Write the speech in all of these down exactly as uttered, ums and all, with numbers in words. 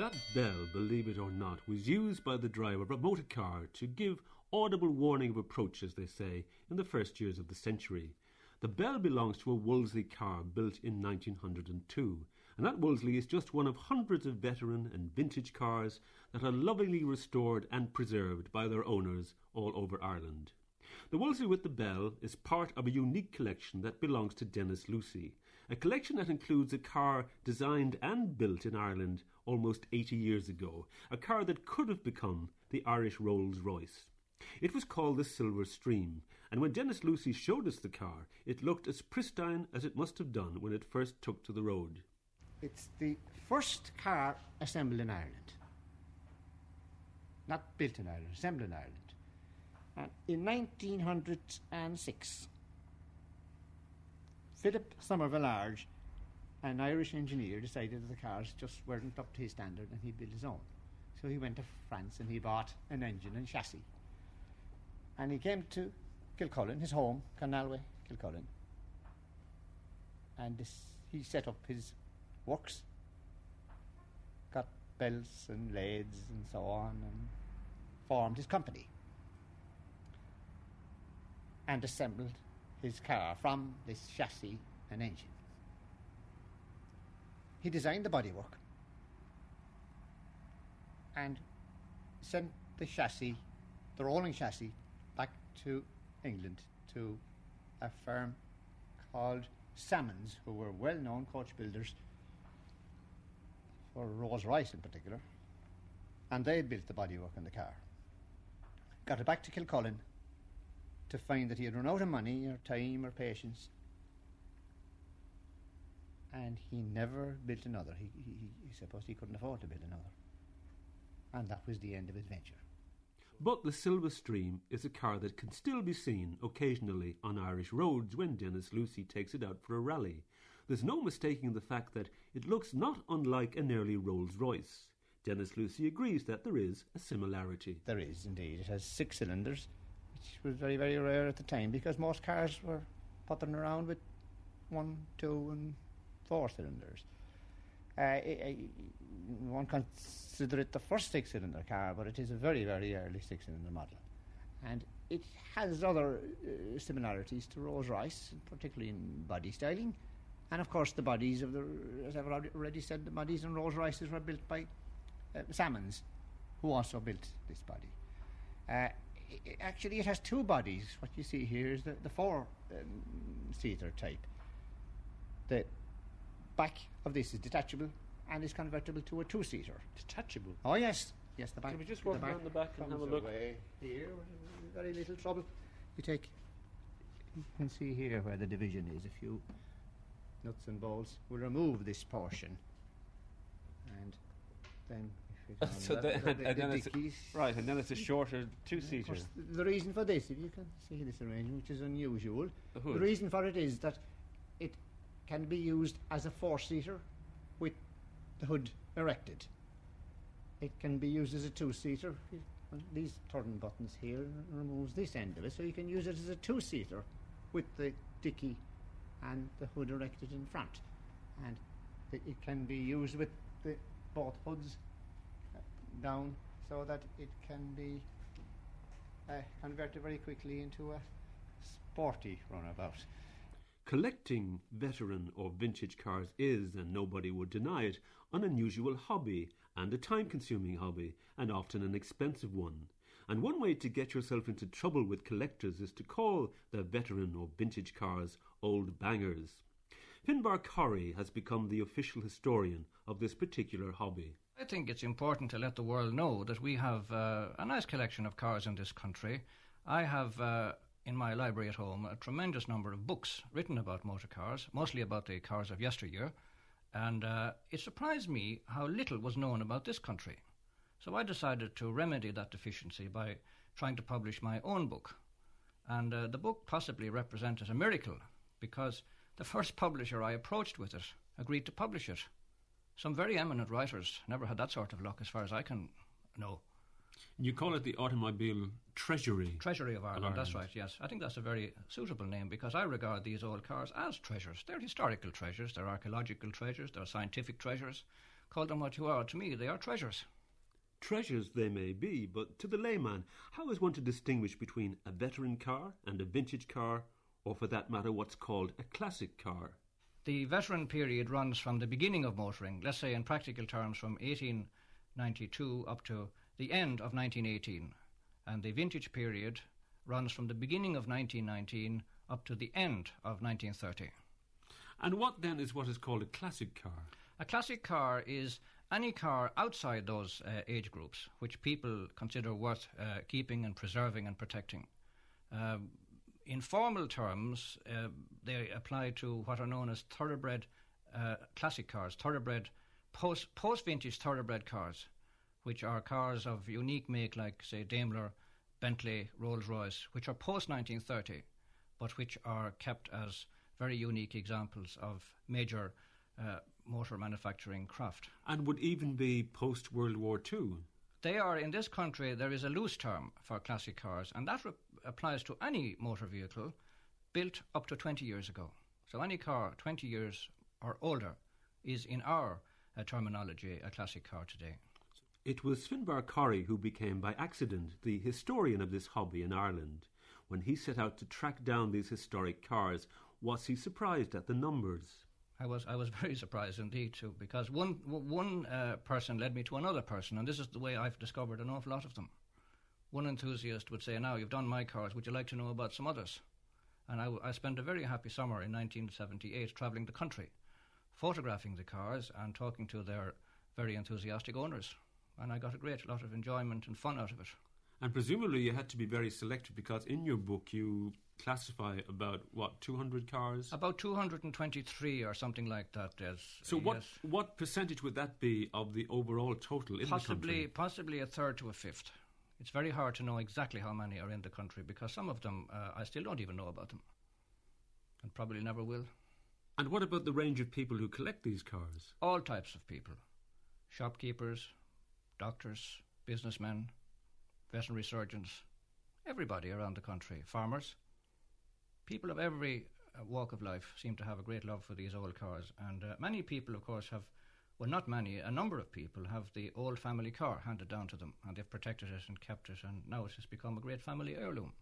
That bell, believe it or not, was used by the driver of a motor car to give audible warning of approach, as they say, in the first years of the century. The bell belongs to a Wolseley car built in nineteen oh two, and that Wolseley is just one of hundreds of veteran and vintage cars that are lovingly restored and preserved by their owners all over Ireland. The Wolseley with the bell is part of a unique collection that belongs to Dennis Lucy, a collection that includes a car designed and built in Ireland almost eighty years ago, a car that could have become the Irish Rolls-Royce. It was called the Silver Stream, and when Dennis Lucy showed us the car, it looked as pristine as it must have done when it first took to the road. It's the first car assembled in Ireland. Not built in Ireland, assembled in Ireland. And in nineteen oh six, Philip Somerville Large, an Irish engineer, decided that the cars just weren't up to his standard and he built his own. So he went to France and he bought an engine and chassis. And he came to Kilcullen, his home, Canalway, Kilcullen. And this, he set up his works, got belts and lathes and so on, and formed his company. And assembled his car from this chassis and engine. He designed the bodywork and sent the chassis, the rolling chassis, back to England to a firm called Salmons, who were well-known coach builders for Rolls-Royce in particular, and they built the bodywork on the car. Got it back to Kilcullen, to find that he had run out of money or time or patience, and he never built another. He, he, he supposed he couldn't afford to build another, and that was the end of his venture. But the Silver Stream is a car that can still be seen occasionally on Irish roads when Dennis Lucy takes it out for a rally. There's no mistaking the fact that it looks not unlike an early Rolls-Royce. Dennis Lucy agrees that there is a similarity. There is indeed. It has six cylinders, which was very, very rare at the time, because most cars were puttering around with one, two and four cylinders. Uh, I, I, one consider it the first six-cylinder car, but it is a very, very early six-cylinder model. And it has other uh, similarities to Rolls-Royce, particularly in body styling. And, of course, the bodies of the, as I've already said, the bodies in Rolls-Royces were built by uh, Salmons, who also built this body. Uh, Actually, it has two bodies. What you see here is the, the four-seater um, type. The back of this is detachable and is convertible to a two-seater. Detachable? Oh, yes. Yes, the back. Can we just walk around the back and have a look? Away. Here, very little trouble. You take... You can see here where the division is. A few nuts and bolts. We'll remove this portion. And then... So the, the, the, and then the it's a, right, and then it's a shorter two-seater. The, the reason for this, if you can see this arrangement, which is unusual, the, the reason for it is that it can be used as a four-seater with the hood erected. It can be used as a two-seater. These turn buttons here removes this end of it, so you can use it as a two-seater with the dicky and the hood erected in front. And it, it can be used with the, both hoods down, so that it can be uh, converted very quickly into a sporty runabout. Collecting veteran or vintage cars is, and nobody would deny it, an unusual hobby and a time-consuming hobby, and often an expensive one. And one way to get yourself into trouble with collectors is to call their veteran or vintage cars old bangers. Finbar Corrie has become the official historian of this particular hobby. I think it's important to let the world know that we have uh, a nice collection of cars in this country. I have, uh, in my library at home, a tremendous number of books written about motor cars, mostly about the cars of yesteryear, and uh, it surprised me how little was known about this country. So I decided to remedy that deficiency by trying to publish my own book. And uh, the book possibly represented a miracle, because the first publisher I approached with it agreed to publish it. Some very eminent writers never had that sort of luck, as far as I can know. You call it the automobile treasury. Treasury of Ireland, Ireland, that's right, yes. I think that's a very suitable name, because I regard these old cars as treasures. They're historical treasures, they're archaeological treasures, they're scientific treasures, call them what you are, to me they are treasures. Treasures they may be, but to the layman, how is one to distinguish between a veteran car and a vintage car, or for that matter what's called a classic car? The veteran period runs from the beginning of motoring, let's say in practical terms from eighteen ninety-two up to the end of nineteen eighteen, and the vintage period runs from the beginning of nineteen nineteen up to the end of nineteen thirty. And what then is what is called a classic car? A classic car is any car outside those uh, age groups which people consider worth uh, keeping and preserving and protecting. Uh, in formal terms, uh, they apply to what are known as thoroughbred uh, classic cars, thoroughbred post, post-vintage thoroughbred cars, which are cars of unique make like, say, Daimler, Bentley, Rolls-Royce, which are post-nineteen thirty, but which are kept as very unique examples of major uh, motor manufacturing craft. And would even be post-World War Two? They are, in this country, there is a loose term for classic cars, and that re- applies to any motor vehicle built up to twenty years ago. So any car twenty years or older is, in our uh, terminology, a classic car today. It was Finbar Corrie who became, by accident, the historian of this hobby in Ireland. When he set out to track down these historic cars, was he surprised at the numbers? I was I was very surprised indeed, too, because one, one uh, person led me to another person, and this is the way I've discovered an awful lot of them. One enthusiast would say, now, you've done my cars, would you like to know about some others? And I, I spent a very happy summer in nineteen seventy-eight travelling the country, photographing the cars and talking to their very enthusiastic owners. And I got a great lot of enjoyment and fun out of it. And presumably you had to be very selective, because in your book you classify about, what, two hundred cars? About two hundred twenty-three or something like that, yes. So what yes. what percentage would that be of the overall total in possibly, the country? Possibly a third to a fifth. It's very hard to know exactly how many are in the country, because some of them, uh, I still don't even know about them. And probably never will. And what about the range of people who collect these cars? All types of people. Shopkeepers, doctors, businessmen, veterinary surgeons, everybody around the country, farmers. People of every walk of life seem to have a great love for these old cars. And uh, many people, of course, have, well, not many, a number of people have the old family car handed down to them, and they've protected it and kept it, and now it has become a great family heirloom.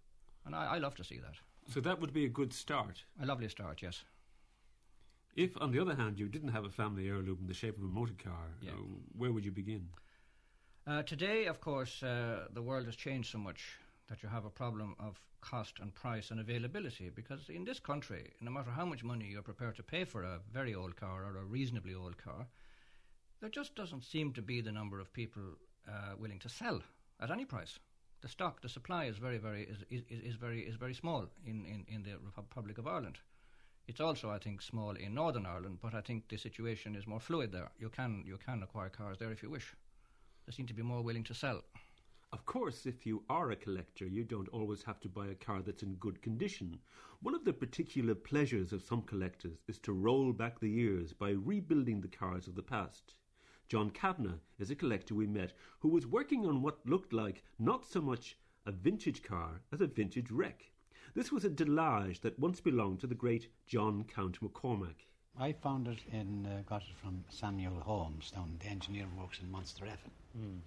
And I, I love to see that. So that would be a good start. A lovely start, yes. If, on the other hand, you didn't have a family heirloom in the shape of a motor car, yeah. uh, where would you begin? Uh, today, of course, uh, the world has changed so much that you have a problem of cost and price and availability, because in this country, no matter how much money you're prepared to pay for a very old car or a reasonably old car, there just doesn't seem to be the number of people uh, willing to sell at any price. The stock, the supply is very, very is is, is very is very small in, in, in the Republic of Ireland. It's also, I think, small in Northern Ireland, but I think the situation is more fluid there. You can you can acquire cars there if you wish. They seem to be more willing to sell. Of course, if you are a collector, you don't always have to buy a car that's in good condition. One of the particular pleasures of some collectors is to roll back the years by rebuilding the cars of the past. John Kavanagh is a collector we met who was working on what looked like not so much a vintage car as a vintage wreck. This was a Delage that once belonged to the great John Count McCormack. I found it and uh, got it from Samuel Holmes, down the engineer who works in Munster Effin. Mm.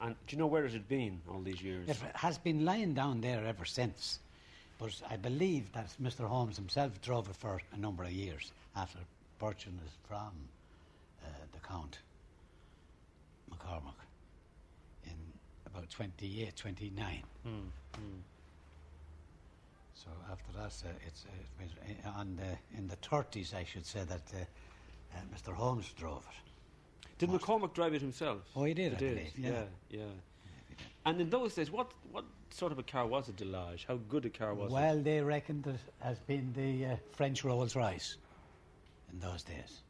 And do you know where has it been all these years? It has been lying down there ever since. But I believe that Mister Holmes himself drove it for a number of years after purchasing it from uh, the Count McCormack in about twenty-eight, twenty-nine. Mm. Mm. So after that, uh, it's uh, it on the, in the thirties, I should say, that uh, uh, Mister Holmes drove it. Did Most McCormack drive it himself? Oh, he did, he I did. believe. Yeah, yeah. yeah. yeah he did. And in those days, what, what sort of a car was a Delage? How good a car was well, it? Well, they reckoned it has been the uh, French Rolls-Royce in those days.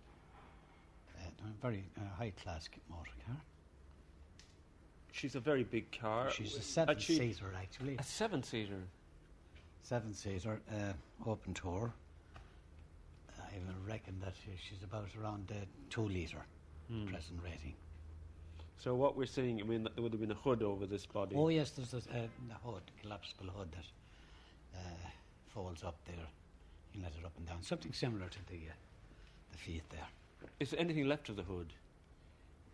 Uh, a very uh, high-class motor car. She's a very big car. She's a seven-seater, she, actually. A seven-seater? Seven-seater, uh, open tour. I reckon that she's about around uh, two litre mm. present rating. So what we're seeing, I mean, there would have been a hood over this body. Oh yes, there's a uh, hood, collapsible hood that uh, folds up there. You can let it up and down. Something similar to the uh, the Fiat there. Is there anything left of the hood?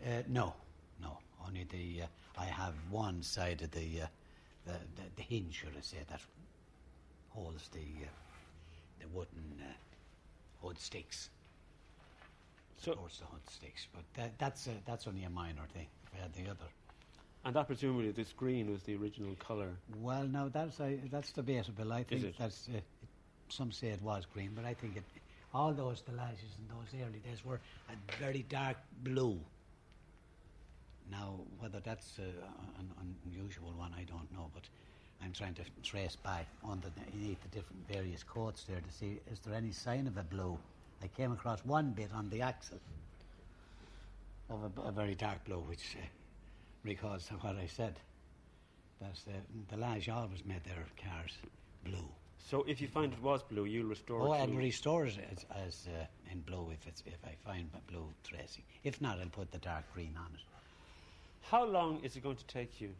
Uh, no, no. Only the uh, I have one side of the, uh, the the the hinge, should I say, that holds the uh, the wooden uh, hood sticks. So holds the hood sticks, but that, that's uh, that's only a minor thing. If I had the other. And that presumably this green was the original colour. Well, no, that's uh, that's debatable. I think that's uh, some say it was green, but I think it, all those Delages in those early days were a very dark blue. Now, whether that's uh, an, an unusual one, I don't know, but I'm trying to trace back underneath the different various coats there to see is there any sign of a blue. I came across one bit on the axle of a, a very dark blue, which uh, recalls to what I said. That's uh, the Delage always made their cars blue. So if you find it was blue, you'll restore oh, it? Oh, I'll restore it as, as uh, in blue if, it's, if I find blue tracing. If not, I'll put the dark green on it. How long is it going to take you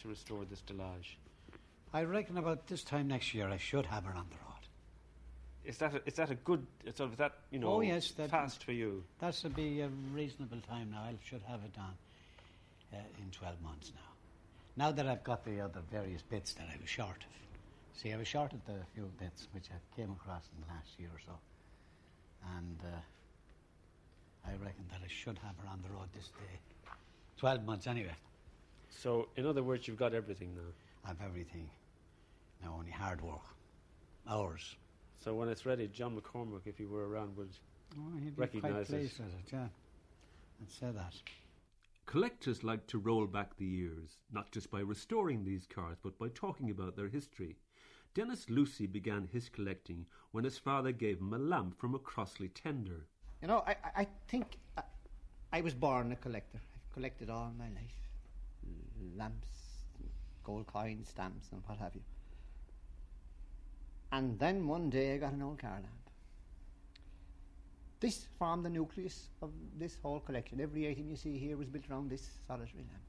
to restore this Delage? I reckon about this time next year I should have her on the road. Is that a, is that a good... Is that, you know, oh, yes, that, fast for you? That would be a reasonable time now. I should have it on uh, in twelve months now. Now that I've got the other various bits that I was short of. See, I was short of the few bits which I came across in the last year or so. And uh, I reckon that I should have her on the road this day. twelve months anyway. So, in other words, you've got everything now? I have everything. Now only hard work. Hours. So when it's ready, John McCormick, if he were around, would oh, he'd be recognise quite pleased it. With it, yeah. I'd say that. Collectors like to roll back the years, not just by restoring these cars, but by talking about their history. Dennis Lucy began his collecting when his father gave him a lamp from a Crossley tender. You know, I, I think I, I was born a collector. Collected all my life, lamps, gold coins, stamps and what have you. And then one day I got an old car lamp. This formed the nucleus of this whole collection. Every item you see here was built around this solitary lamp.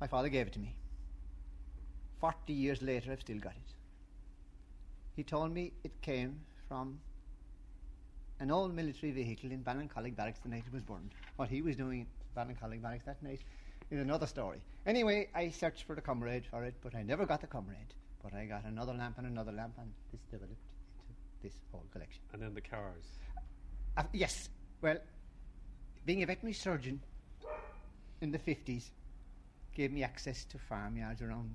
My father gave it to me. Forty years later I've still got it. He told me it came from an old military vehicle in Ballincollig Barracks the night it was burned. What he was doing at Ballincollig Barracks that night is another story. Anyway, I searched for the comrade for it, but I never got the comrade. But I got another lamp and another lamp, and this developed into this whole collection. And then the cars. Uh, yes. Well, being a veterinary surgeon in the fifties gave me access to farmyards around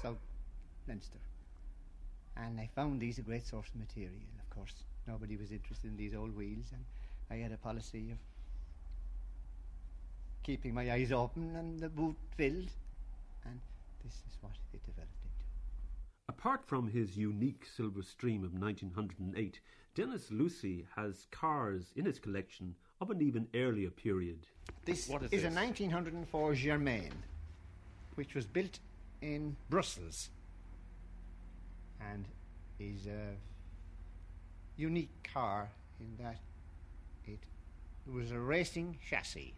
South Leinster. And I found these a great source of material, of course. Nobody was interested in these old wheels, and I had a policy of keeping my eyes open and the boot filled, and this is what it developed into. Apart from his unique Silver Stream of nineteen oh eight, Dennis Lucy has cars in his collection of an even earlier period. This is, is this? a nineteen oh four Germain, which was built in Brussels, and is a... unique car in that it was a racing chassis.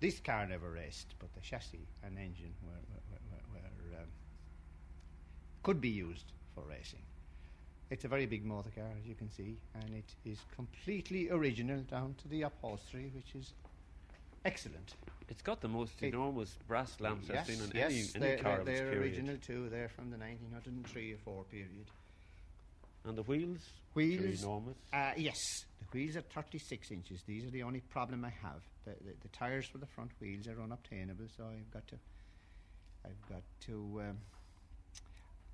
This car never raced, but the chassis and engine were, were, were, were um, could be used for racing. It's a very big motor car, as you can see, and it is completely original down to the upholstery, which is excellent. It's got the most it enormous brass lamps yes, I've seen on yes, any, any they're, car they're, of its period. They're original too. They're from the nineteen oh three or four period. And the wheels? Wheels. Are enormous. Uh, yes, the wheels are thirty-six inches. These are the only problem I have. The, the, the tires for the front wheels are unobtainable, so I've got to. I've got to. Um,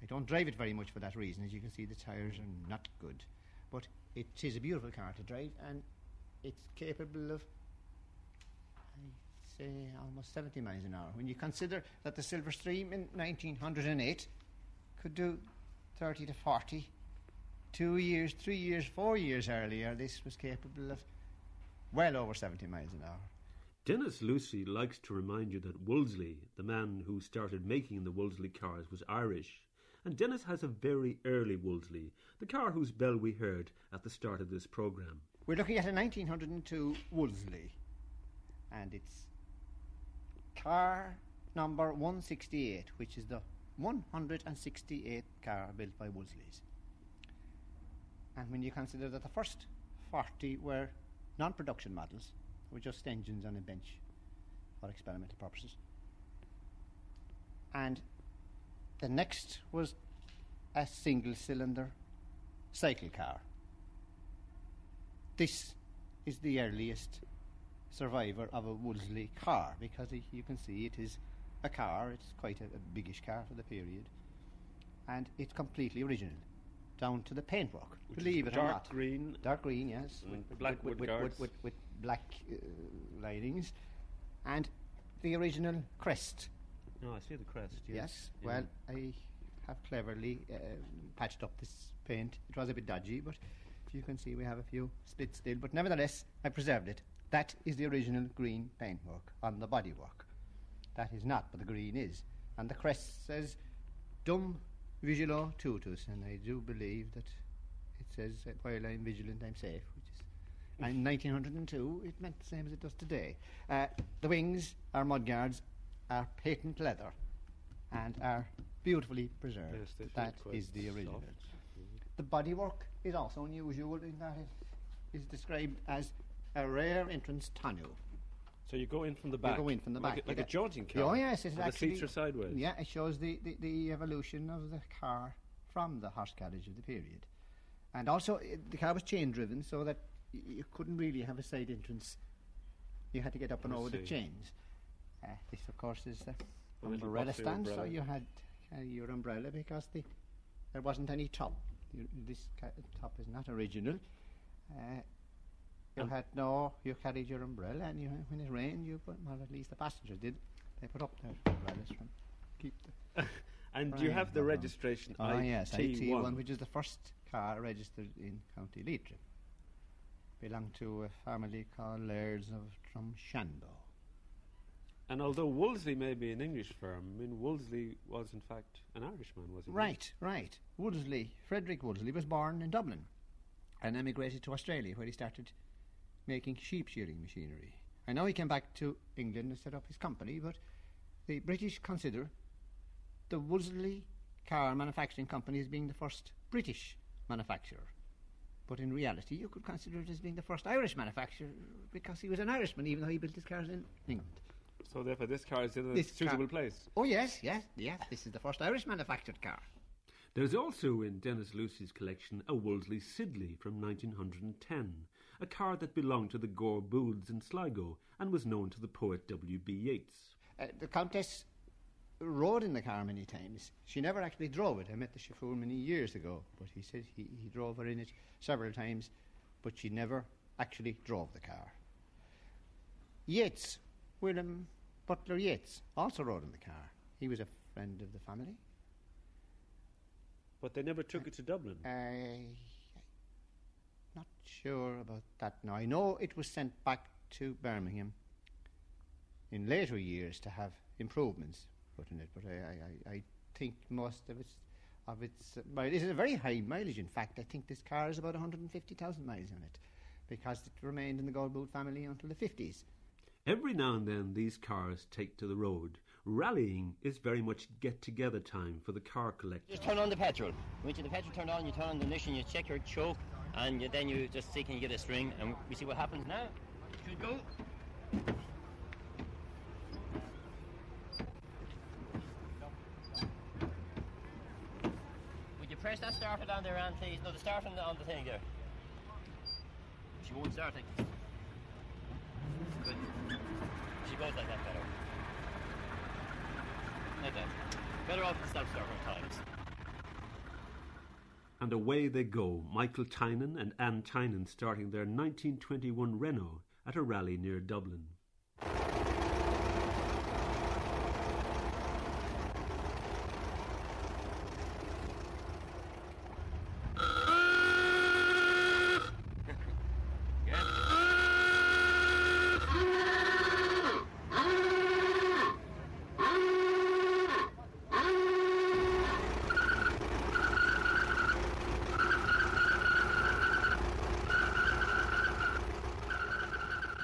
I don't drive it very much for that reason. As you can see, the tires are not good. But it is a beautiful car to drive, and it's capable of, I'd say, almost seventy miles an hour. When you consider that the Silver Stream in nineteen oh eight could do thirty to forty. Two years, three years, four years earlier, this was capable of well over seventy miles an hour. Dennis Lucy likes to remind you that Wolseley, the man who started making the Wolseley cars, was Irish. And Dennis has a very early Wolseley, the car whose bell we heard at the start of this programme. We're looking at a nineteen oh two Wolseley, and it's car number one sixty-eight, which is the one hundred sixty-eighth car built by Wolseley's. And when you consider that the first forty were non-production models, were just engines on a bench for experimental purposes. And the next was a single-cylinder cycle car. This is the earliest survivor of a Wolseley car, because it, you can see it is a car. It's quite a, a biggish car for the period, and it's completely original, down to the paintwork. Which believe it or not, dark green, dark green, yes, mm, with, black with, with, with, with, with black uh, linings, and the original crest. No, oh, I see the crest. Yes. yes yeah. Well, I have cleverly uh, patched up this paint. It was a bit dodgy, but you can see we have a few splits still. But nevertheless, I preserved it. That is the original green paintwork on the bodywork. That is not, but the green is. And the crest says, Dum vigilo tutus. And I do believe that it says, uh, while I'm vigilant, I'm safe. Which is, and in nineteen oh two, it meant the same as it does today. Uh, the wings, our mudguards, are patent leather and are beautifully preserved. Yes, that is the original. Soft. The bodywork is also unusual in that it is described as a rare entrance tonneau. So you go in from the back. You go in from the back. Like a, like yeah. a jaunting car. Oh, yes. It's actually, the seats are sideways. Yeah, it shows the, the, the evolution of the car from the horse carriage of the period. And also, it, the car was chain-driven, so that y you couldn't really have a side entrance. You had to get up and Let's over see. the chains. Uh, this, of course, is the a umbrella stand, umbrella. so you had uh, your umbrella because the, there wasn't any top. You, this ca top is not original. Uh, You had no, you carried your umbrella, and you, when it rained, you put, well, at least the passengers did, they put up their umbrellas from keep the. And you have the registration I T one. Oh, yes, I T one, which is the first car registered in County Leitrim. Belonged to a family called Lairds of Drumshanbo. And although Wolseley may be an English firm, I mean, Wolseley was in fact an Irishman, was he? Right, right. Wolseley, Frederick Wolseley, was born in Dublin and emigrated to Australia, where he started making sheep shearing machinery. I know he came back to England and set up his company, but the British consider the Wolseley Car Manufacturing Company as being the first British manufacturer. But in reality, you could consider it as being the first Irish manufacturer because he was an Irishman, even though he built his cars in England. So therefore this car is in a suitable place. Oh, yes, yes, yes. This is the first Irish manufactured car. There's also in Dennis Lucy's collection a Wolseley Siddeley from nineteen ten, a car that belonged to the Gore Booths in Sligo and was known to the poet W B Yeats. Uh, the Countess rode in the car many times. She never actually drove it. I met the chauffeur many years ago, but he said he, he drove her in it several times, but she never actually drove the car. Yeats, William Butler Yeats, also rode in the car. He was a friend of the family. But they never took uh, it to Dublin. I... Not sure about that now. I know it was sent back to Birmingham in later years to have improvements put in it, but I, I, I think most of its of its uh, mileage. It is a very high mileage. In fact, I think this car is about one hundred fifty thousand miles on it, because it remained in the Gore Booth family until the fifties. Every now and then, these cars take to the road. Rallying is very much get-together time for the car collector. Just turn on the petrol. When the petrol turned on, you turn on the ignition, you check your choke, and you, then you just see, can you get a string, and we see what happens now. It should go. Would you press that starter down there, Anne, please? No, the starter on the thing there. She won't start it. Good. She goes like that better. Better off than self-starting times. And away they go, Michael Tynan and Anne Tynan starting their nineteen twenty-one Renault at a rally near Dublin.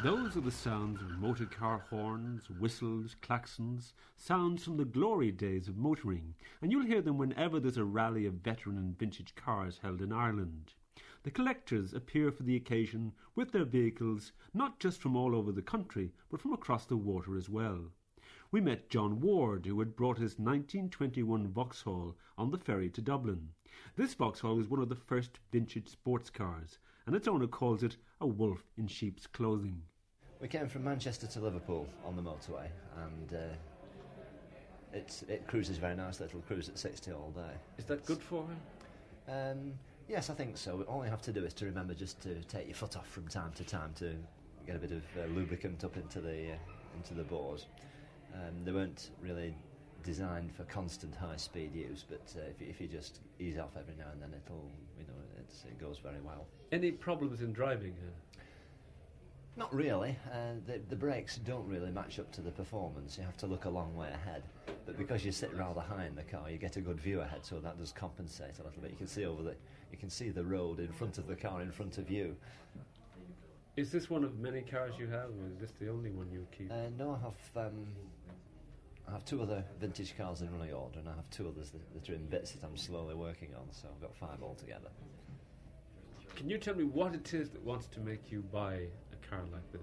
Those are the sounds of motor car horns, whistles, klaxons, sounds from the glory days of motoring, and you'll hear them whenever there's a rally of veteran and vintage cars held in Ireland. the collectors appear for the occasion with their vehicles, not just from all over the country, but from across the water as well. We met John Ward, who had brought his nineteen twenty-one Vauxhall on the ferry to Dublin. This Vauxhall is one of the first vintage sports cars, and its owner calls it a wolf in sheep's clothing. We came from Manchester to Liverpool on the motorway, and uh, it's, it cruises very nicely. It'll cruise at sixty all day. Is that good for him? Um, yes, I think so. All you have to do is to remember just to take your foot off from time to time to get a bit of uh, lubricant up into the uh, into the bores. Um, they weren't really designed for constant high-speed use, but uh, if, you, if you just ease off every now and then, it'll you know it's, it goes very well. Any problems in driving here? Not really. Uh, the, the brakes don't really match up to the performance. You have to look a long way ahead. But because you sit rather high in the car, you get a good view ahead, so that does compensate a little bit. You can see over the, you can see the road in front of the car in front of you. Is this one of many cars you have, or is this the only one you keep? Uh, no, I have. Um, I have two other vintage cars in running order, and I have two others that, that are in bits that I'm slowly working on. So I've got five altogether. Can you tell me what it is that wants to make you buy a car like this?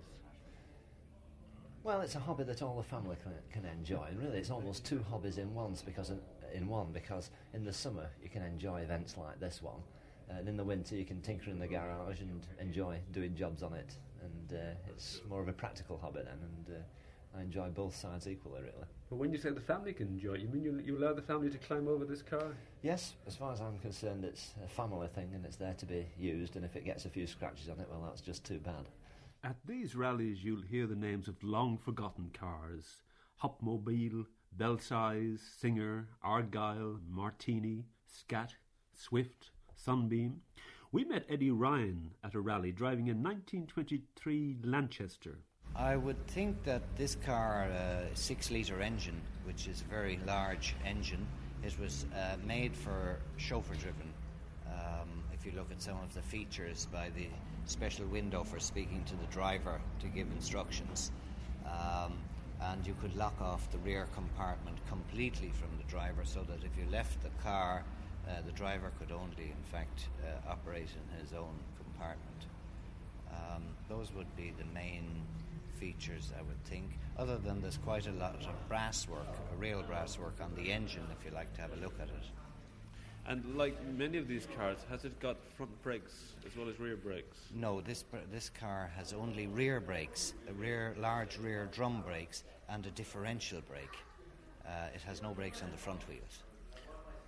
Well, it's a hobby that all the family can, can enjoy, and really it's almost two hobbies in one, because in one because in the summer you can enjoy events like this one, and in the winter you can tinker in the garage and enjoy doing jobs on it, and uh, it's more of a practical hobby then, and uh, I enjoy both sides equally, really. But when you say the family can enjoy it, you mean you, you allow the family to climb over this car? Yes, as far as I'm concerned, it's a family thing and it's there to be used, and if it gets a few scratches on it, well, that's just too bad. At these rallies, you'll hear the names of long-forgotten cars. Hopmobile, Belsize, Singer, Argyle, Martini, Scat, Swift, Sunbeam. We met Eddie Ryan at a rally driving a nineteen twenty-three Lanchester. I would think that this car, a uh, six-litre engine, which is a very large engine, it was uh, made for chauffeur-driven. Um, if you look at some of the features, by the special window for speaking to the driver to give instructions, um, and you could lock off the rear compartment completely from the driver, so that if you left the car, uh, the driver could only, in fact, uh, operate in his own compartment. Um, those would be the main features, I would think. Other than there's quite a lot of brass work, real brass work on the engine, if you like to have a look at it. And like many of these cars, has it got front brakes as well as rear brakes? No, this this car has only rear brakes, a rear large rear drum brakes, and a differential brake. Uh, it has no brakes on the front wheels.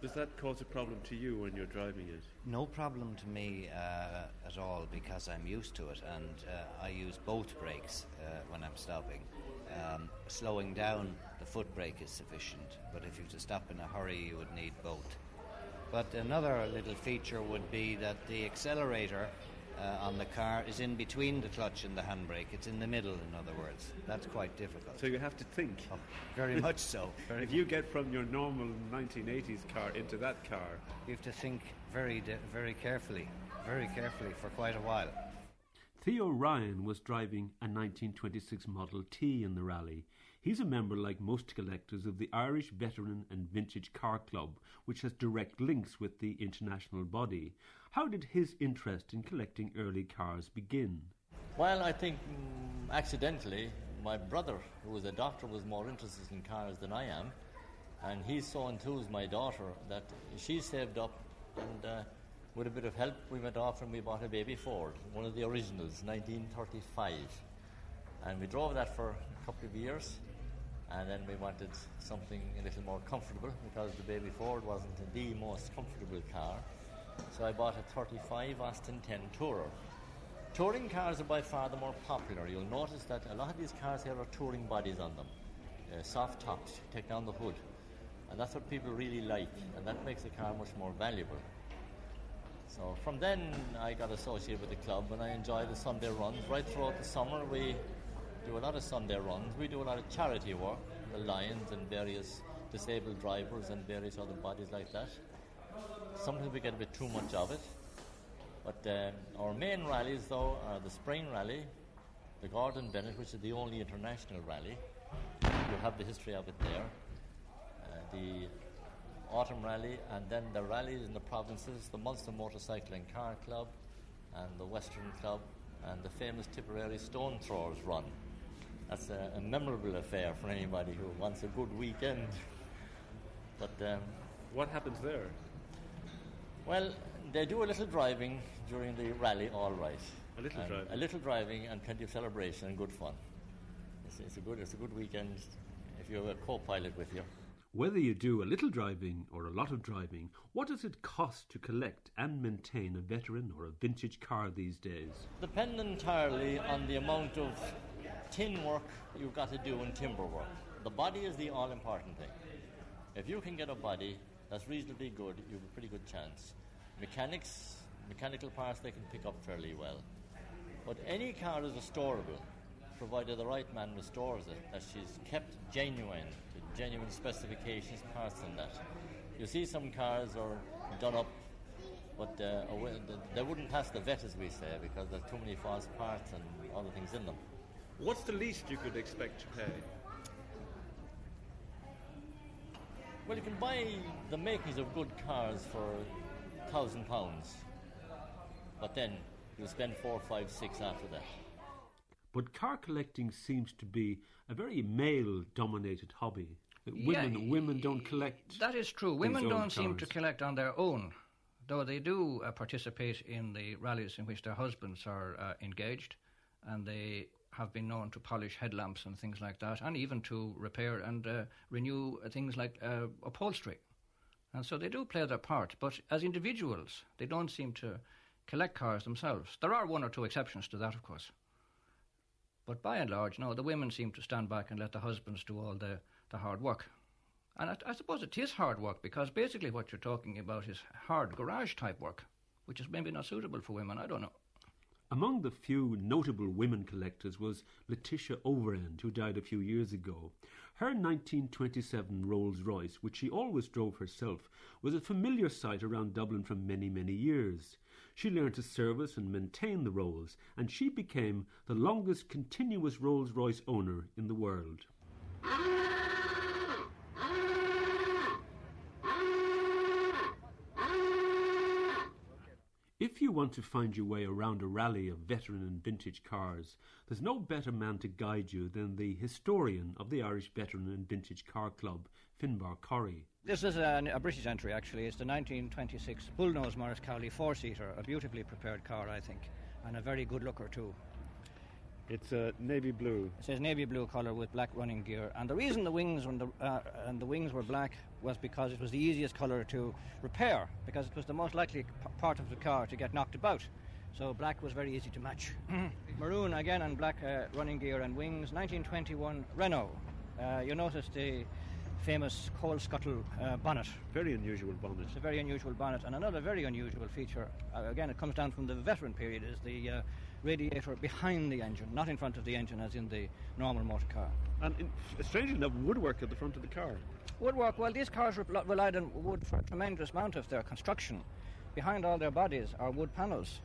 Does that cause a problem to you when you're driving it? No problem to me uh, at all, because I'm used to it, and uh, I use both brakes uh, when I'm stopping. Um, slowing down, the foot brake is sufficient, but if you were to stop in a hurry, you would need both. But another little feature would be that the accelerator uh, on the car is in between the clutch and the handbrake. It's in the middle, in other words. That's quite difficult. So you have to think. Oh, very much so. Very if you get from your normal nineteen eighties car into that car... You have to think very, very carefully, very carefully for quite a while. Theo Ryan was driving a nineteen twenty-six Model T in the rally. He's a member, like most collectors, of the Irish Veteran and Vintage Car Club, which has direct links with the international body. How did his interest in collecting early cars begin? Well, I think um, accidentally, my brother, who was a doctor, was more interested in cars than I am, and he so enthused my daughter that she saved up and... Uh, With a bit of help, we went off and we bought a baby Ford, one of the originals, nineteen thirty-five. And we drove that for a couple of years, and then we wanted something a little more comfortable, because the baby Ford wasn't the most comfortable car. So I bought a thirty-five Austin ten Tourer. Touring cars are by far the more popular. You'll notice that a lot of these cars here are touring bodies on them, uh, soft tops, take down the hood. And that's what people really like, and that makes the car much more valuable. So from then I got associated with the club, and I enjoy the Sunday runs. Right throughout the summer we do a lot of Sunday runs. We do a lot of charity work, the Lions and various disabled drivers and various other bodies like that. Sometimes we get a bit too much of it. But uh, our main rallies, though, are the Spring Rally, the Gordon Bennett, which is the only international rally. You'll have the history of it there. Uh, the... Autumn Rally, and then the rallies in the provinces, the Munster Motorcycle and Car Club, and the Western Club and the famous Tipperary Stone Throwers Run. That's a, a memorable affair for anybody who wants a good weekend. But um, what happens there? Well, they do a little driving during the rally, all right. A little driving? A little driving and plenty of celebration and good fun. It's, it's, a good, it's a good weekend if you have a co-pilot with you. Whether you do a little driving or a lot of driving, what does it cost to collect and maintain a veteran or a vintage car these days? Depends entirely on the amount of tin work you've got to do and timber work. The body is the all-important thing. If you can get a body that's reasonably good, you have a pretty good chance. Mechanics, mechanical parts, they can pick up fairly well. But any car is restorable, provided the right man restores it, that she's kept genuine, with genuine specifications, parts in that. You see some cars are done up, but uh, they wouldn't pass the vet, as we say, because there's too many false parts and other things in them. What's the least you could expect to pay? Well, you can buy the makings of good cars for a thousand pounds, but then you'll spend four, five, six after that. But car collecting seems to be a very male-dominated hobby. Women, yeah, women don't collect. That is true. Women don't cars. seem to collect on their own, though they do uh, participate in the rallies in which their husbands are uh, engaged, and they have been known to polish headlamps and things like that, and even to repair and uh, renew things like uh, upholstery. And so they do play their part, but as individuals, they don't seem to collect cars themselves. There are one or two exceptions to that, of course. But by and large, no, the women seem to stand back and let the husbands do all the, the hard work. And I, I suppose it is hard work, because basically what you're talking about is hard garage-type work, which is maybe not suitable for women, I don't know. Among the few notable women collectors was Letitia Overend, who died a few years ago. Her nineteen twenty-seven Rolls-Royce, which she always drove herself, was a familiar sight around Dublin for many, many years. She learned to service and maintain the Rolls, and she became the longest continuous Rolls-Royce owner in the world. If you want to find your way around a rally of veteran and vintage cars, there's no better man to guide you than the historian of the Irish Veteran and Vintage Car Club, Finbar Corrie. This is a, a British entry, actually. It's the nineteen twenty-six Bullnose Morris Cowley four-seater, a beautifully prepared car, I think, and a very good looker, too. It's a navy blue. It says navy blue colour with black running gear. And the reason the wings were, the, uh, and the wings were black was because it was the easiest colour to repair, because it was the most likely p- part of the car to get knocked about. So black was very easy to match. Maroon again and black uh, running gear and wings. nineteen twenty-one Renault. Uh, you notice the famous coal scuttle uh, bonnet. Very unusual bonnet. It's a very unusual bonnet. And another very unusual feature, uh, again, it comes down from the veteran period, is the uh, radiator behind the engine, not in front of the engine as in the normal motor car. And in, strangely enough, woodwork at the front of the car. Woodwork, well, these cars re- relied on wood for a tremendous amount of their construction. Behind all their bodies are wood panels.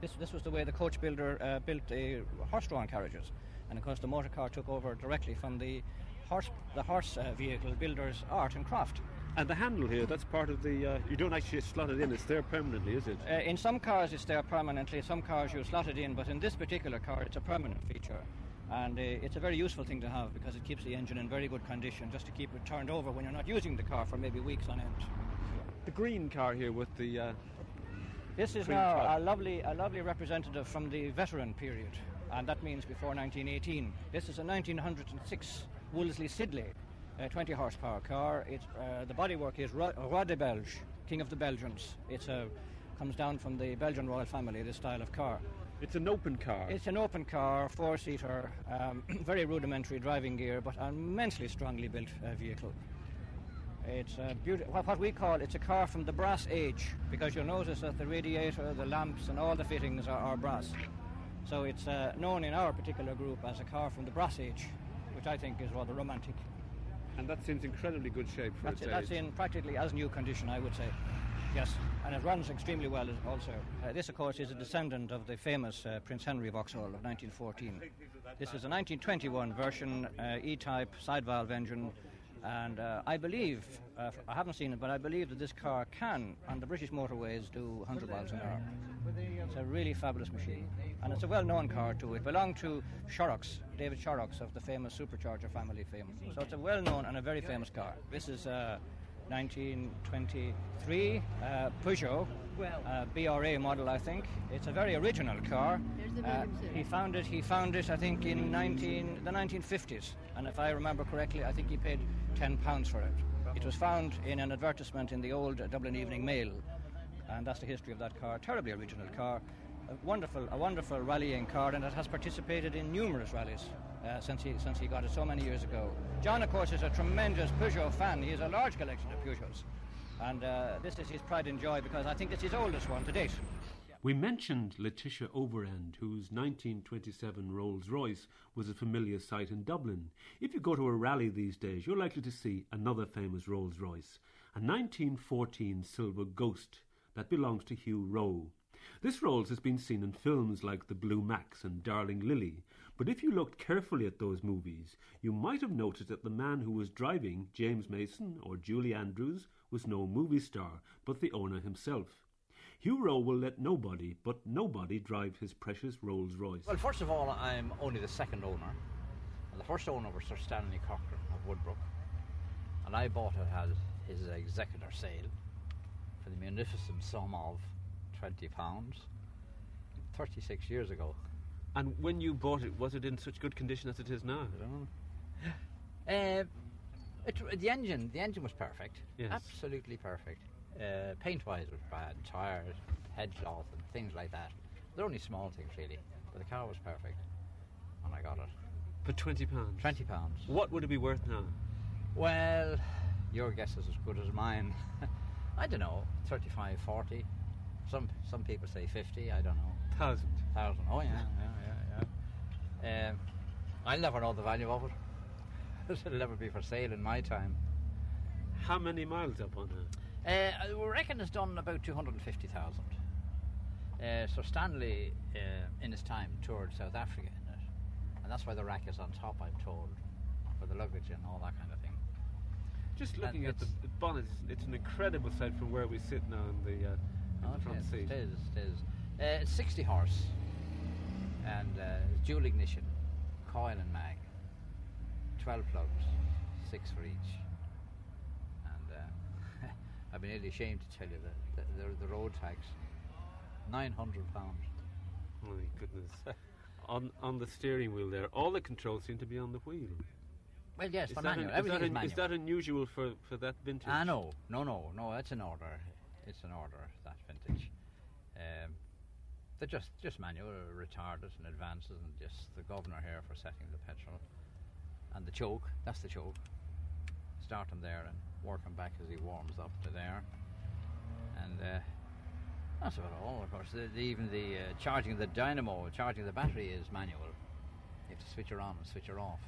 This, this was the way the coach builder uh, built the horse-drawn carriages. And, of course, the motor car took over directly from the Horse, the horse uh, vehicle builder's art and craft. And the handle here, that's part of the... Uh, you don't actually slot it in, it's there permanently, is it? Uh, in some cars it's there permanently, some cars you slot it in, but in this particular car it's a permanent feature. And uh, it's a very useful thing to have because it keeps the engine in very good condition, just to keep it turned over when you're not using the car for maybe weeks on end. The green car here with the... Uh, this is now top. a lovely, a lovely representative from the veteran period, and that means before nineteen eighteen. This is a nineteen oh six... Wolseley Siddeley, a twenty horsepower car. It's, uh, the bodywork is Roi, Roi de Belge, King of the Belgians. It comes down from the Belgian royal family, this style of car. It's an open car. It's an open car, four-seater, um, very rudimentary driving gear, but an immensely strongly built uh, vehicle. It's a beautiful, what we call, it's a car from the brass age, because you'll notice that the radiator, the lamps, and all the fittings are, are brass. So it's uh, known in our particular group as a car from the brass age, which I think is rather romantic. And that seems incredibly good shape for that's its it, age. That's in practically as new condition, I would say. Yes, and it runs extremely well also. Uh, this, of course, is a descendant of the famous uh, Prince Henry Vauxhall of nineteen fourteen. This is a nineteen twenty-one version, uh, E-type, side-valve engine, And uh, I believe, uh, I haven't seen it, but I believe that this car can, on the British motorways, do one hundred miles an hour. It's a really fabulous machine. And it's a well-known car, too. It belonged to Shorrocks, David Shorrocks, of the famous supercharger family famous. So it's a well-known and a very famous car. This is uh, nineteen twenty-three uh, Peugeot, uh, B R A model, I think. It's a very original car. Uh, he found it, he found it, I think, in nineteen, the nineteen fifties. And if I remember correctly, I think he paid ten pounds for it. It was found in an advertisement in the old Dublin Evening Mail. And that's the history of that car. Terribly original car. A wonderful, a wonderful rallying car, and it has participated in numerous rallies uh, since he since he got it so many years ago. John, of course, is a tremendous Peugeot fan. He has a large collection of Peugeots, and uh, this is his pride and joy because I think it's his oldest one to date. We mentioned Letitia Overend, whose nineteen twenty-seven Rolls-Royce was a familiar sight in Dublin. If you go to a rally these days, you're likely to see another famous Rolls-Royce, a nineteen fourteen Silver Ghost that belongs to Hugh Rowe. This Rolls has been seen in films like The Blue Max and Darling Lily, but if you looked carefully at those movies, you might have noticed that the man who was driving, James Mason or Julie Andrews, was no movie star, but the owner himself. Hugh Rowe will let nobody but nobody drive his precious Rolls-Royce. Well, first of all, I'm only the second owner. The first owner was Sir Stanley Cochran of Woodbrook, and I bought it at his executor sale for the magnificent sum of twenty pounds thirty-six years ago. And when you bought it, was it in such good condition as it is now? I don't know. Uh, it, the engine, the engine was perfect. Yes. Absolutely perfect. Uh, paint-wise, it was bad. Tires, headcloth, and things like that. They're only small things, really. But the car was perfect, and I got it. For twenty pounds? twenty pounds. What would it be worth now? Well, your guess is as good as mine. I don't know. thirty-five, forty. Some some people say fifty, I don't know. Thousand. Thousand, oh yeah, yeah, yeah, yeah. Um, I'll never know the value of it. It'll never be for sale in my time. How many miles up on it? Uh, I reckon it's done about two hundred fifty thousand. Uh, so Stanley, uh, in his time, toured South Africa in it. And that's why the rack is on top, I'm told, for the luggage and all that kind of thing. Just looking and at the bonnet, it's an incredible sight from where we sit now in the... Uh, Oh, it, is, it is, it is. Uh, it's sixty horse and uh, dual ignition, coil and mag, twelve plugs, six for each. And uh, I've been really ashamed to tell you that the, the, the road tax, nine hundred pounds. My goodness. on on the steering wheel there, all the controls seem to be on the wheel. Well, yes, is for manual. An, Everything is, that is, an, manual. Is that unusual for, for that vintage? Ah, no, no, no, no, that's an order. It's an order, that vintage. Um, they're just, just manual, retarded and advances, and just the governor here for setting the petrol. And the choke, that's the choke. Start him there and work him back as he warms up to there. And uh, that's about all, of course. The, the, even the uh, charging the dynamo, charging the battery is manual. You have to switch her on and switch her off.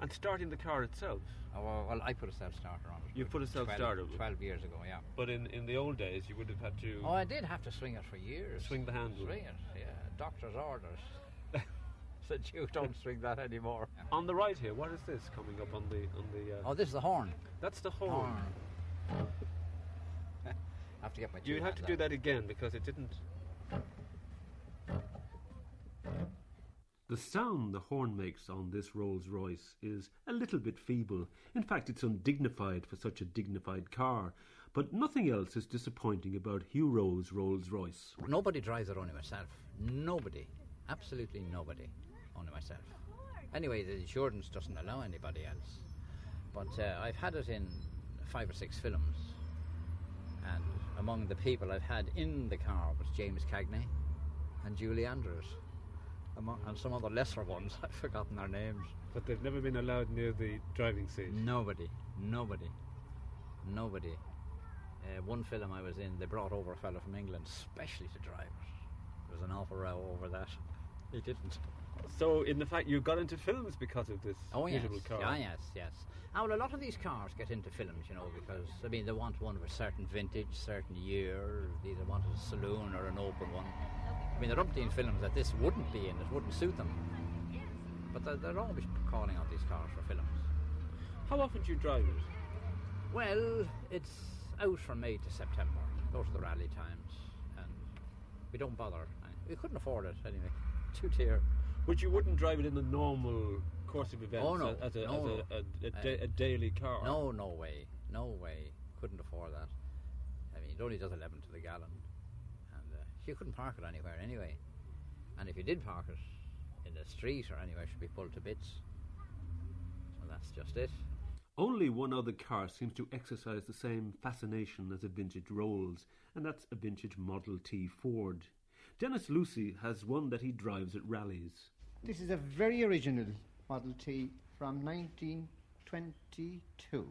And starting the car itself? Oh, well, I put a self-starter on it. You put a self-starter? twelve years ago, yeah. But in, in the old days, you would have had to... Oh, I did have to swing it for years. Swing the handle? Swing it, yeah. Doctor's orders. Said, you don't swing that anymore. On the right here, what is this coming up on the... on the? Uh... Oh, this is the horn. That's the horn. horn. I have to get my... You have to do out. that again, because it didn't... The sound the horn makes on this Rolls-Royce is a little bit feeble. In fact, it's undignified for such a dignified car. But nothing else is disappointing about Hugh Rowe's Rolls-Royce. Nobody drives it only myself. Nobody. Absolutely nobody. Only myself. Anyway, the insurance doesn't allow anybody else. But uh, I've had it in five or six films. And among the people I've had in the car was James Cagney and Julie Andrews. And some other lesser ones, I've forgotten their names. But they've never been allowed near the driving seat? Nobody, nobody, nobody. Uh, one film I was in, they brought over a fellow from England specially to drive it. There was an awful row over that. He didn't. So, in the fact, you got into films because of this oh, yes. beautiful car? Oh, yes, yes. Ah, well, a lot of these cars get into films, you know, because, I mean, they want one of a certain vintage, certain year, they either wanted a saloon or an open one. I mean, there are umpteen films that this wouldn't be in, it wouldn't suit them. But they're, they're always calling out these cars for films. How often do you drive it? Well, it's out from May to September. Those are the rally times, and we don't bother. We couldn't afford it anyway. Two-tier. But you wouldn't drive it in the normal course of events? Oh, no. As a, no, as a, a, a, da uh, a daily car? No, no way. No way. Couldn't afford that. I mean, it only does eleven to the gallon. And uh, you couldn't park it anywhere anyway. And if you did park it in the street or anywhere, it should be pulled to bits. So that's just it. Only one other car seems to exercise the same fascination as a vintage Rolls, and that's a vintage Model T Ford. Dennis Lucy has one that he drives at rallies. This is a very original Model T from nineteen twenty-two.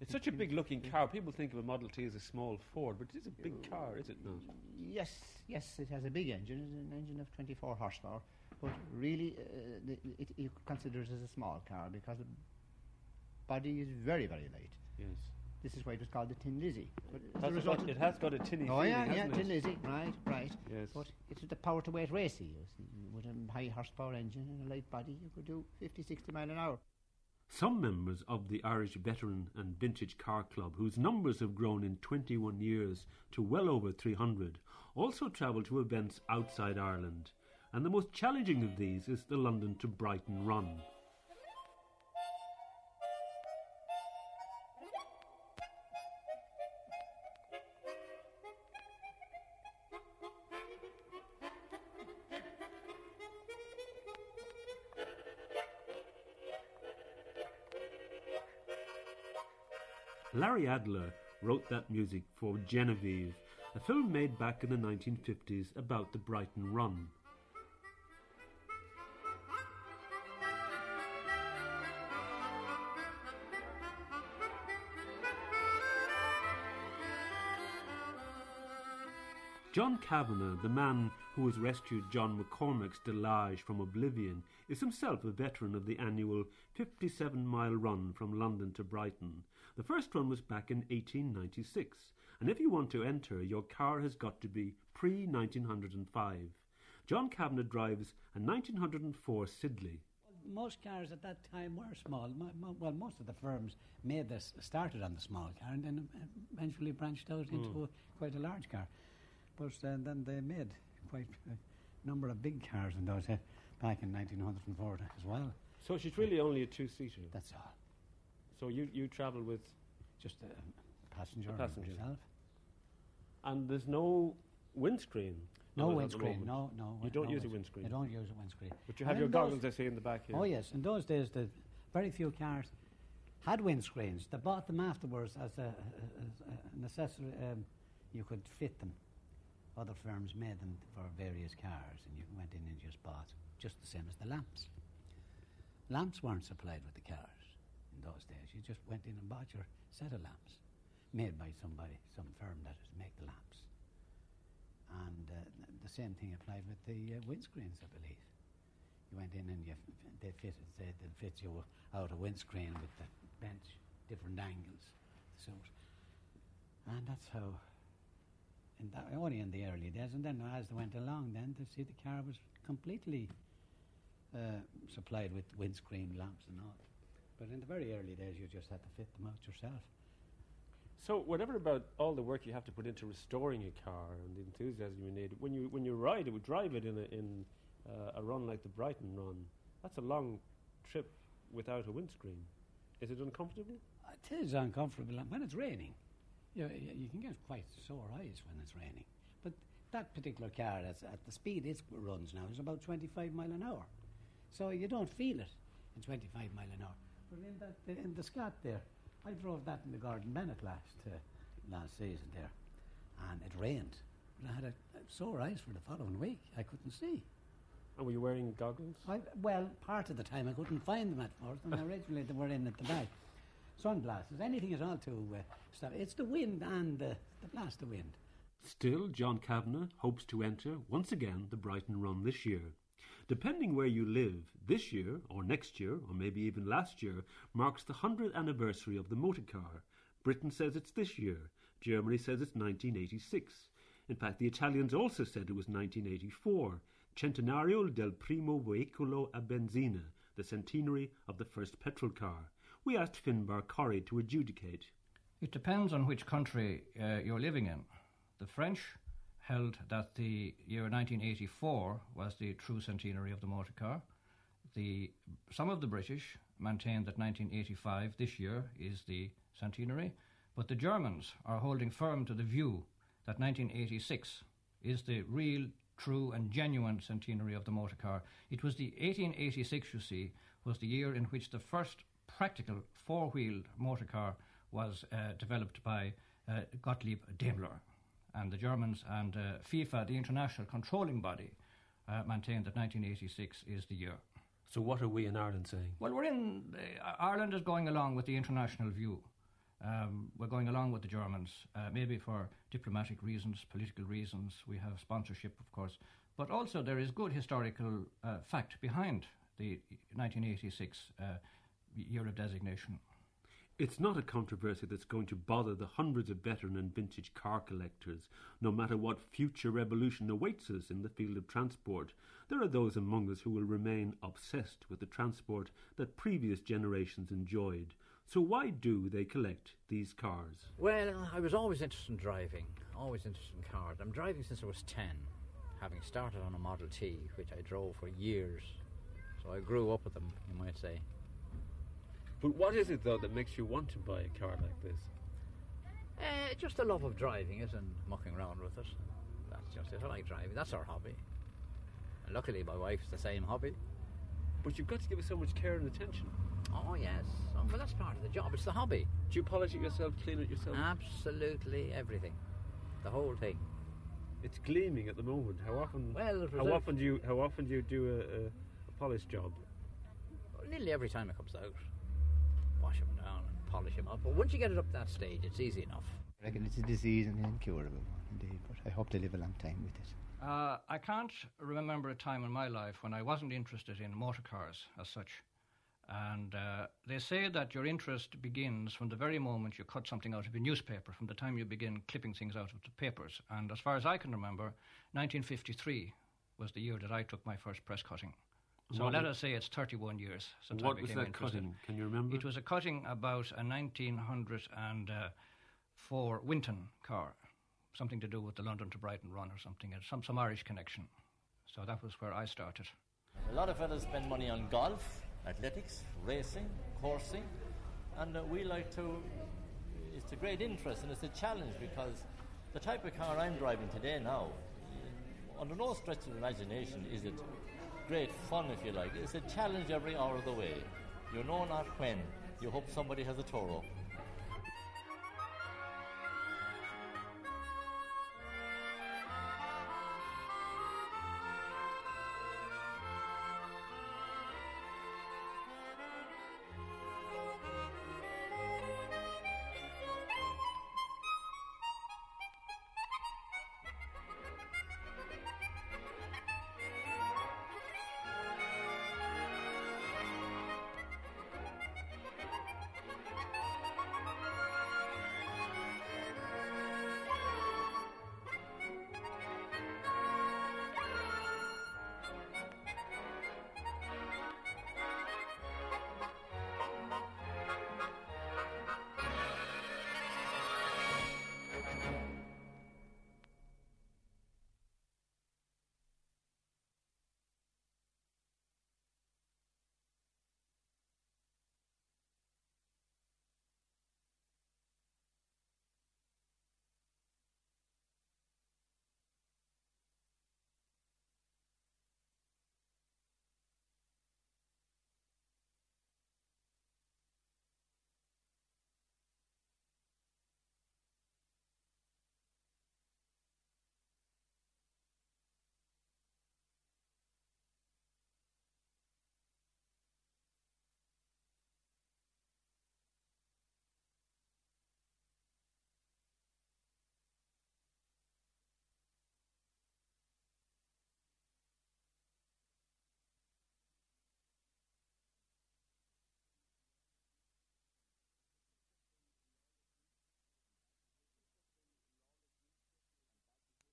It's such a big-looking car. People think of a Model T as a small Ford, but it is a big car, is it not? Yes, yes, it has a big engine. It's an engine of twenty-four horsepower, but really uh, it, it considers it as a small car because the body is very, very light. Yes. This is why it was called the Tin Lizzie. But it has got a tinny. Oh, yeah, yeah, Tin Lizzie, right, right. Yes. But it's the power-to-weight ratio. You see, with a high horsepower engine and a light body, you could do fifty, sixty mile an hour. Some members of the Irish Veteran and Vintage Car Club, whose numbers have grown in twenty-one years to well over three hundred, also travel to events outside Ireland. And the most challenging of these is the London to Brighton Run. Larry Adler wrote that music for Genevieve, a film made back in the nineteen fifties about the Brighton Run. John Kavanagh, the man who has rescued John McCormack's Delage from oblivion, is himself a veteran of the annual fifty-seven mile run from London to Brighton. The first run was back in eighteen ninety-six, and if you want to enter, your car has got to be pre nineteen oh five. John Kavanagh drives a nineteen oh four Siddeley. Most cars at that time were small. Well, most of the firms made this, started on the small car and then eventually branched out into mm. a, quite a large car. But uh, then they made quite a number of big cars in those uh, back in nineteen oh four as well. So she's really only a two-seater? That's all. So you, you travel with? Just a passenger, a passenger. And myself. And there's no windscreen? No windscreen, no, no. You don't no use windscreen. a windscreen? I don't use a windscreen. But you have and your goggles, those, I see, in the back here. Oh, yes. In those days, the very few cars had windscreens. They bought them afterwards as a, a, a necessary... Um, you could fit them. Other firms made them for various cars, and you went in and just bought, just the same as the lamps. Lamps weren't supplied with the cars in those days. You just went in and bought your set of lamps, made by somebody, some firm that is make the lamps. And uh, the same thing applied with the uh, windscreens, I believe. You went in and you, they fit, they fit you out a windscreen with the bench, different angles, so, and that's how. In that, only in the early days, and then as they went along, then to see the car was completely uh, supplied with windscreen lamps and all. But in the very early days, you just had to fit them out yourself. So, whatever about all the work you have to put into restoring a car and the enthusiasm you need, when you when you ride it, would drive it in a, in uh, a run like the Brighton Run, that's a long trip without a windscreen. Is it uncomfortable? It is uncomfortable when it's raining. You, you can get quite sore eyes when it's raining. But that particular car, that's at the speed it runs now, is about twenty-five mile an hour. So you don't feel it in twenty-five mile an hour. But in, that, in the Scott there, I drove that in the Garden Bennett last, uh, last season there, and it rained. But I had a, a sore eyes for the following week. I couldn't see. And were you wearing goggles? I, well, part of the time I couldn't find them at first, and originally they were in at the back. Sunglasses, anything at all to uh, stop. It's the wind and uh, the blast of wind. Still, John Kavanagh hopes to enter, once again, the Brighton Run this year. Depending where you live, this year, or next year, or maybe even last year, marks the one hundredth anniversary of the motor car. Britain says it's this year. Germany says it's nineteen eighty-six. In fact, the Italians also said it was nineteen eighty-four. Centenario del primo veicolo a benzina, the centenary of the first petrol car. we asked Finbar Corrie to adjudicate. It depends on which country uh, you're living in. The French held that the year nineteen eighty-four was the true centenary of the motor car. The, some of the British maintained that nineteen eighty-five, this year, is the centenary, but the Germans are holding firm to the view that nineteen eighty-six is the real, true and genuine centenary of the motor car. It was the eighteen eighty-six, you see, was the year in which the first practical four-wheeled motor car was uh, developed by uh, Gottlieb Daimler. And the Germans and uh, FIFA, the international controlling body, uh, maintained that nineteen eighty-six is the year. So what are we in Ireland saying? Well, we're in... Uh, Ireland is going along with the international view. Um, we're going along with the Germans, uh, maybe for diplomatic reasons, political reasons. We have sponsorship, of course. But also there is good historical uh, fact behind the nineteen eighty-six uh, year of designation. It's not a controversy that's going to bother the hundreds of veteran and vintage car collectors, no matter what future revolution awaits us in the field of transport. There are those among us who will remain obsessed with the transport that previous generations enjoyed. So why do they collect these cars? Well, I was always interested in driving, always interested in cars. I'm driving since I was ten, having started on a Model T, which I drove for years. So I grew up with them, you might say. But what is it, though, that makes you want to buy a car like this? Uh, just the love of driving it and mucking around with it. That's just it. I like driving. That's our hobby. And luckily, my wife's the same hobby. But you've got to give it so much care and attention. Oh, yes. Oh, well, that's part of the job. It's the hobby. Do you polish it yourself, clean it yourself? Absolutely everything. The whole thing. It's gleaming at the moment. How often, well, how often, do, you, how often do you do a, a, a polish job? Well, nearly every time it comes out. Wash them down and polish them up. But once you get it up that stage, it's easy enough. I reckon it's a disease and an incurable one, indeed, but I hope they live a long time with it. Uh, I can't remember a time in my life when I wasn't interested in motor cars as such. And uh, they say that your interest begins from the very moment you cut something out of a newspaper, from the time you begin clipping things out of the papers. And as far as I can remember, nineteen fifty-three was the year that I took my first press cutting. So what let us say it's thirty-one years since I became interested. What was that cutting? Can you remember? It was a cutting about a nineteen oh four Winton car, something to do with the London to Brighton Run or something, some, some Irish connection. So that was where I started. A lot of fellas spend money on golf, athletics, racing, coursing, and uh, we like to... It's a great interest and it's a challenge because the type of car I'm driving today now, under no stretch of imagination is it... great fun, if you like. It's a challenge every hour of the way. You know not when. You hope somebody has a Toro.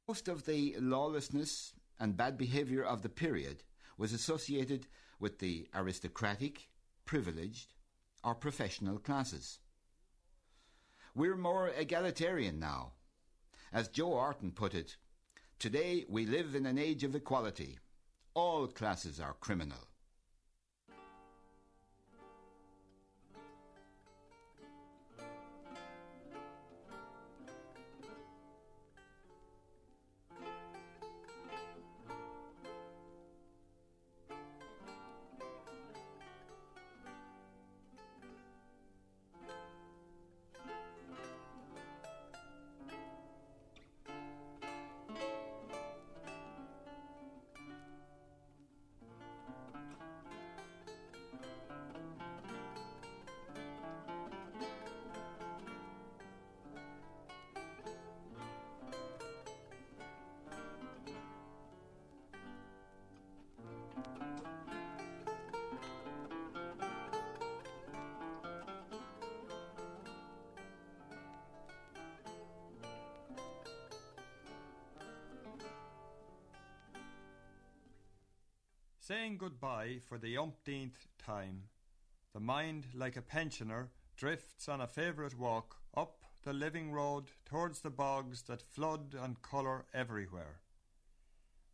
Most of the lawlessness and bad behaviour of the period was associated with the aristocratic, privileged, our professional classes. We're more egalitarian now. As Joe Artin put it, today we live in an age of equality. All classes are criminal. Saying goodbye for the umpteenth time, the mind, like a pensioner, drifts on a favourite walk up the living road towards the bogs that flood and colour everywhere.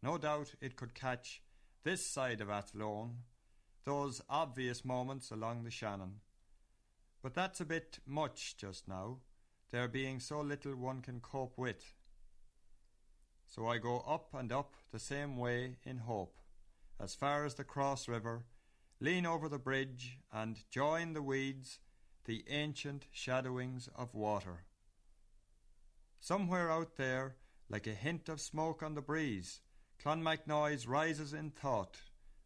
No doubt it could catch, this side of Athlone, those obvious moments along the Shannon. But that's a bit much just now, there being so little one can cope with. So I go up and up the same way in hope, as far as the Cross River, lean over the bridge and join the weeds, the ancient shadowings of water. Somewhere out there, like a hint of smoke on the breeze, Clonmacnoise rises in thought,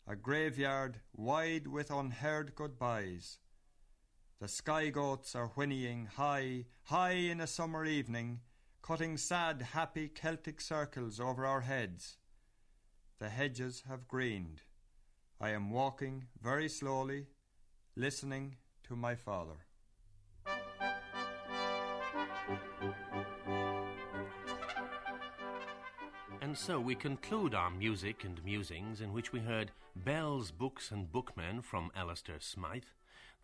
a graveyard wide with unheard goodbyes. The skygoats are whinnying high, high in a summer evening, cutting sad, happy Celtic circles over our heads. The hedges have greened. I am walking very slowly, listening to my father. And so we conclude our music and musings, in which we heard Bell's Books and Bookmen from Alistair Smythe,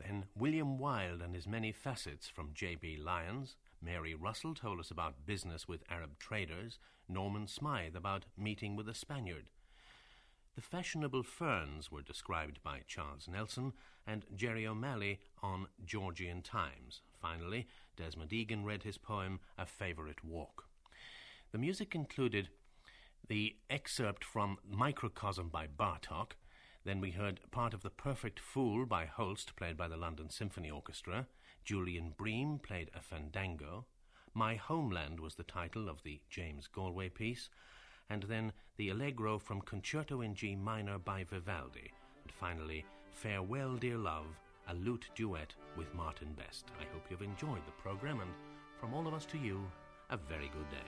then William Wilde and his Many Facets from J B Lyons. Mary Russell told us about business with Arab traders, Norman Smythe about meeting with a Spaniard. The fashionable ferns were described by Charles Nelson and Jerry O'Malley on Georgian Times. Finally, Desmond Egan read his poem A Favourite Walk. The music included the excerpt from Microcosm by Bartók. Then we heard part of The Perfect Fool by Holst, played by the London Symphony Orchestra. Julian Bream played a fandango. My Homeland was the title of the James Galway piece. And then the Allegro from Concerto in G Minor by Vivaldi. And finally, Farewell, Dear Love, a lute duet with Martin Best. I hope you've enjoyed the programme, and from all of us to you, a very good day.